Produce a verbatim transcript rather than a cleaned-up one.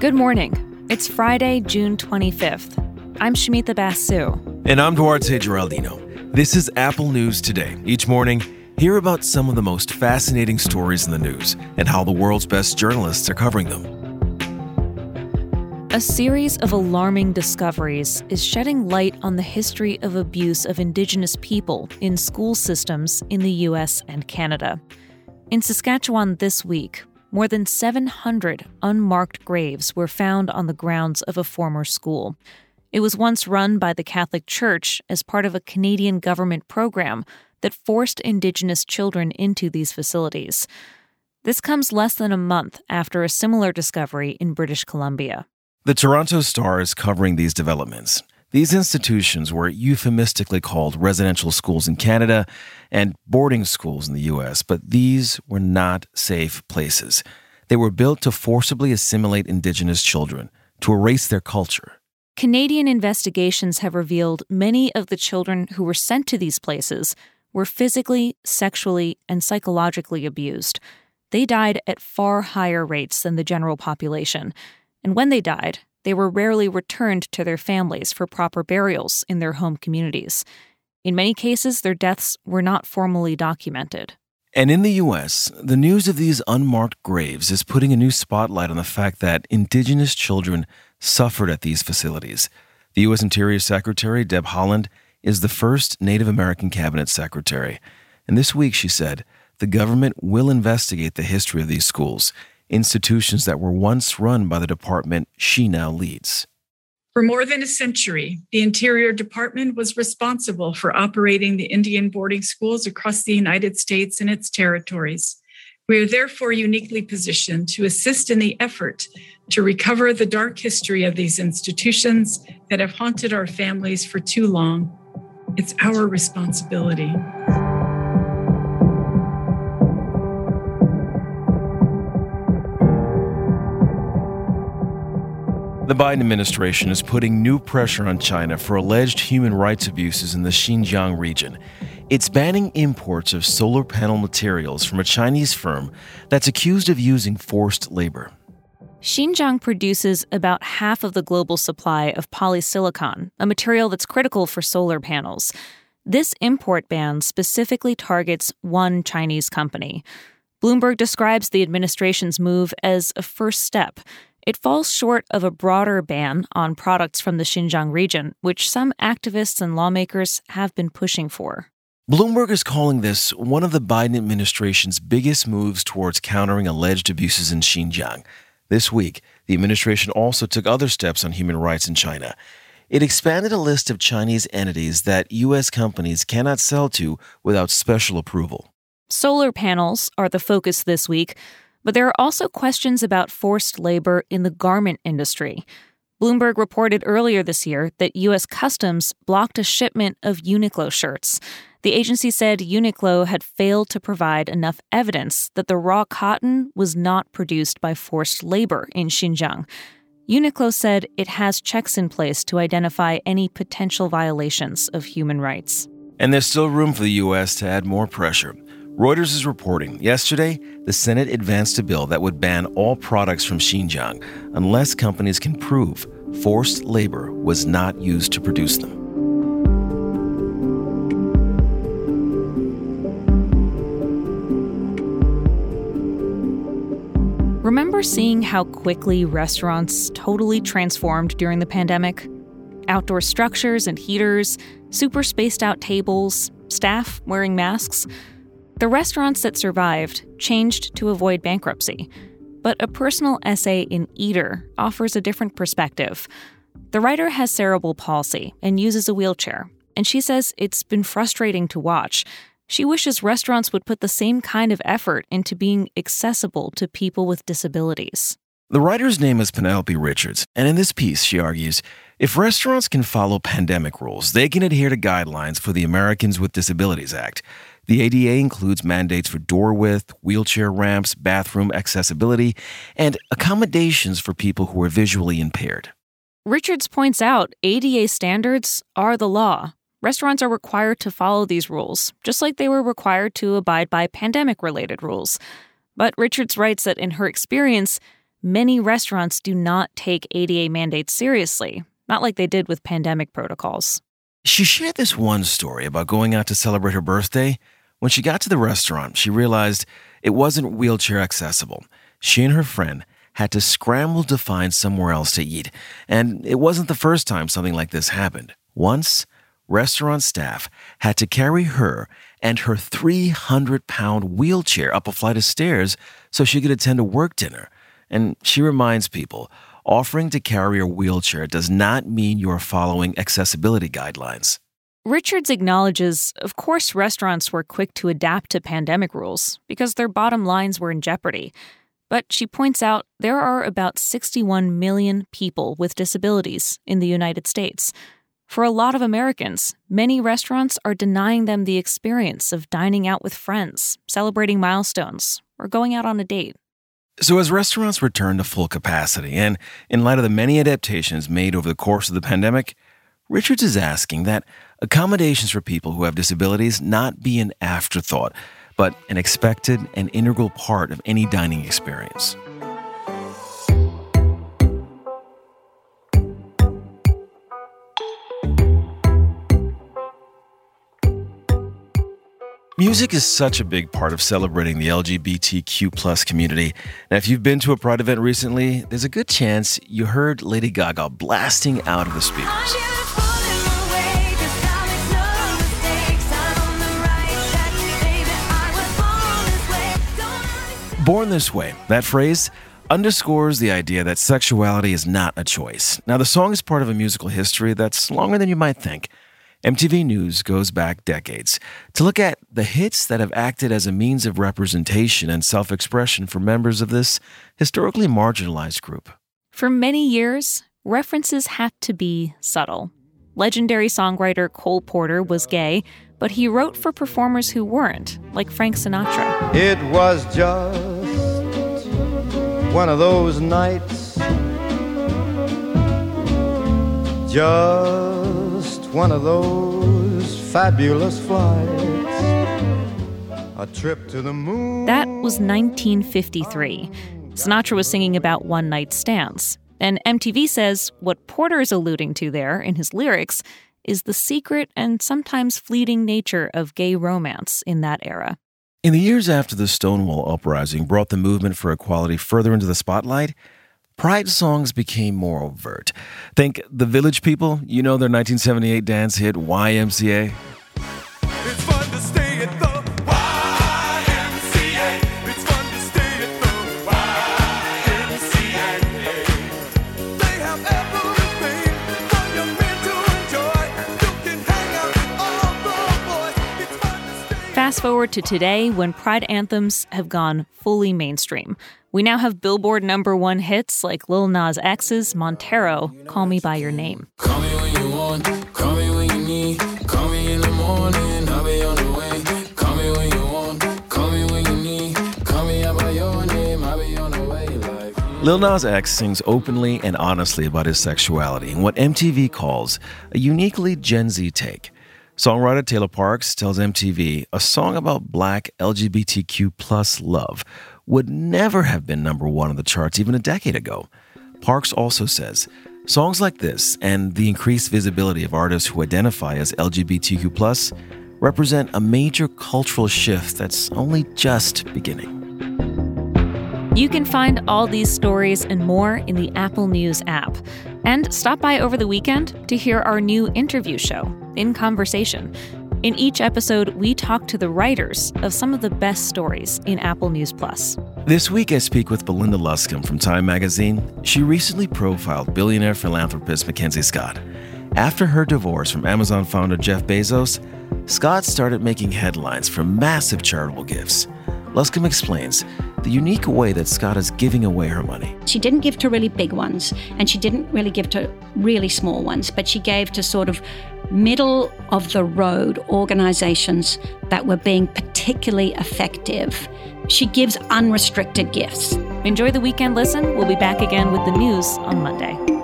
Good morning. It's Friday, June twenty-fifth. I'm Shmita Basu. And I'm Duarte Geraldino. This is Apple News Today. Each morning, hear about some of the most fascinating stories in the news and how the world's best journalists are covering them. A series of alarming discoveries is shedding light on the history of abuse of Indigenous people in school systems in the U S and Canada. In Saskatchewan this week, more than seven hundred unmarked graves were found on the grounds of a former school. It was once run by the Catholic Church as part of a Canadian government program that forced Indigenous children into these facilities. This comes less than a month after a similar discovery in British Columbia. The Toronto Star is covering these developments. These institutions were euphemistically called residential schools in Canada and boarding schools in the U S, but these were not safe places. They were built to forcibly assimilate Indigenous children, to erase their culture. Canadian investigations have revealed many of the children who were sent to these places were physically, sexually, and psychologically abused. They died at far higher rates than the general population, and when they died, they were rarely returned to their families for proper burials in their home communities. In many cases, their deaths were not formally documented. And in the U S, the news of these unmarked graves is putting a new spotlight on the fact that Indigenous children suffered at these facilities. The U S Interior Secretary, Deb Holland, is the first Native American cabinet secretary. And this week, she said, the government will investigate the history of these schools, institutions that were once run by the department she now leads. For more than a century, the Interior Department was responsible for operating the Indian boarding schools across the United States and its territories. We are therefore uniquely positioned to assist in the effort to recover the dark history of these institutions that have haunted our families for too long. It's our responsibility. The Biden administration is putting new pressure on China for alleged human rights abuses in the Xinjiang region. It's banning imports of solar panel materials from a Chinese firm that's accused of using forced labor. Xinjiang produces about half of the global supply of polysilicon, a material that's critical for solar panels. This import ban specifically targets one Chinese company. Bloomberg describes the administration's move as a first step. It falls short of a broader ban on products from the Xinjiang region, which some activists and lawmakers have been pushing for. Bloomberg is calling this one of the Biden administration's biggest moves towards countering alleged abuses in Xinjiang. This week, the administration also took other steps on human rights in China. It expanded a list of Chinese entities that U S companies cannot sell to without special approval. Solar panels are the focus this week, but there are also questions about forced labor in the garment industry. Bloomberg reported earlier this year that U S Customs blocked a shipment of Uniqlo shirts. The agency said Uniqlo had failed to provide enough evidence that the raw cotton was not produced by forced labor in Xinjiang. Uniqlo said it has checks in place to identify any potential violations of human rights. And there's still room for the U S to add more pressure. Reuters is reporting, yesterday, the Senate advanced a bill that would ban all products from Xinjiang unless companies can prove forced labor was not used to produce them. Remember seeing how quickly restaurants totally transformed during the pandemic? Outdoor structures and heaters, super spaced out tables, staff wearing masks. The restaurants that survived changed to avoid bankruptcy. But a personal essay in Eater offers a different perspective. The writer has cerebral palsy and uses a wheelchair, and she says it's been frustrating to watch. She wishes restaurants would put the same kind of effort into being accessible to people with disabilities. The writer's name is Penelope Richards, and in this piece, she argues, if restaurants can follow pandemic rules, they can adhere to guidelines for the Americans with Disabilities Act. The A D A includes mandates for door width, wheelchair ramps, bathroom accessibility, and accommodations for people who are visually impaired. Richards points out A D A standards are the law. Restaurants are required to follow these rules, just like they were required to abide by pandemic-related rules. But Richards writes that in her experience, many restaurants do not take A D A mandates seriously, not like they did with pandemic protocols. She shared this one story about going out to celebrate her birthday. When she got to the restaurant, she realized it wasn't wheelchair accessible. She and her friend had to scramble to find somewhere else to eat. And it wasn't the first time something like this happened. Once, restaurant staff had to carry her and her three hundred pound wheelchair up a flight of stairs so she could attend a work dinner. And she reminds people, offering to carry a wheelchair does not mean you're following accessibility guidelines. Richards acknowledges, of course, restaurants were quick to adapt to pandemic rules because their bottom lines were in jeopardy. But she points out there are about sixty-one million people with disabilities in the United States. For a lot of Americans, many restaurants are denying them the experience of dining out with friends, celebrating milestones, or going out on a date. So as restaurants return to full capacity, and in light of the many adaptations made over the course of the pandemic, Richards is asking that accommodations for people who have disabilities not be an afterthought, but an expected and integral part of any dining experience. Music is such a big part of celebrating the L G B T Q plus community. Now, if you've been to a Pride event recently, there's a good chance you heard Lady Gaga blasting out of the speakers. Born This Way, that phrase underscores the idea that sexuality is not a choice. Now, the song is part of a musical history that's longer than you might think. M T V News goes back decades to look at the hits that have acted as a means of representation and self-expression for members of this historically marginalized group. For many years, references had to be subtle. Legendary songwriter Cole Porter was gay, but he wrote for performers who weren't, like Frank Sinatra. It was just one of those nights, just one of those fabulous flights, a trip to the moon. That was nineteen fifty-three. Sinatra was singing about one-night stands. And M T V says what Porter is alluding to there in his lyrics is the secret and sometimes fleeting nature of gay romance in that era. In the years after the Stonewall Uprising brought the movement for equality further into the spotlight, Pride songs became more overt. Think the Village People, you know their nineteen seventy-eight dance hit Y M C A. It's fun to stay at the Y M C A. It's fun to stay at the Y M C A. They have everything for your men to enjoy. You can hang out with all the boys. It's fun to stay. Fast forward to today when Pride anthems have gone fully mainstream. We now have Billboard number one hits like Lil Nas X's Montero, Call Me By Your Name. Call me when you want, call me when you need, call me in the morning, I'll be on the way. Call me when you want, call me when you need, call me by your name, I'll be on the way. Like, yeah. Lil Nas X sings openly and honestly about his sexuality in what M T V calls a uniquely Gen Z take. Songwriter Taylor Parks tells M T V a song about black L G B T Q plus love would never have been number one on the charts even a decade ago. Parks also says songs like this and the increased visibility of artists who identify as L G B T Q plus represent a major cultural shift that's only just beginning. You can find all these stories and more in the Apple News app. And stop by over the weekend to hear our new interview show, In Conversation. In each episode, we talk to the writers of some of the best stories in Apple News plus. This week, I speak with Belinda Luscombe from Time Magazine. She recently profiled billionaire philanthropist Mackenzie Scott. After her divorce from Amazon founder Jeff Bezos, Scott started making headlines for massive charitable gifts. Luscombe explains the unique way that Scott is giving away her money. She didn't give to really big ones, and she didn't really give to really small ones, but she gave to sort of middle-of-the-road organizations that were being particularly effective. She gives unrestricted gifts. Enjoy the weekend listen. We'll be back again with the news on Monday.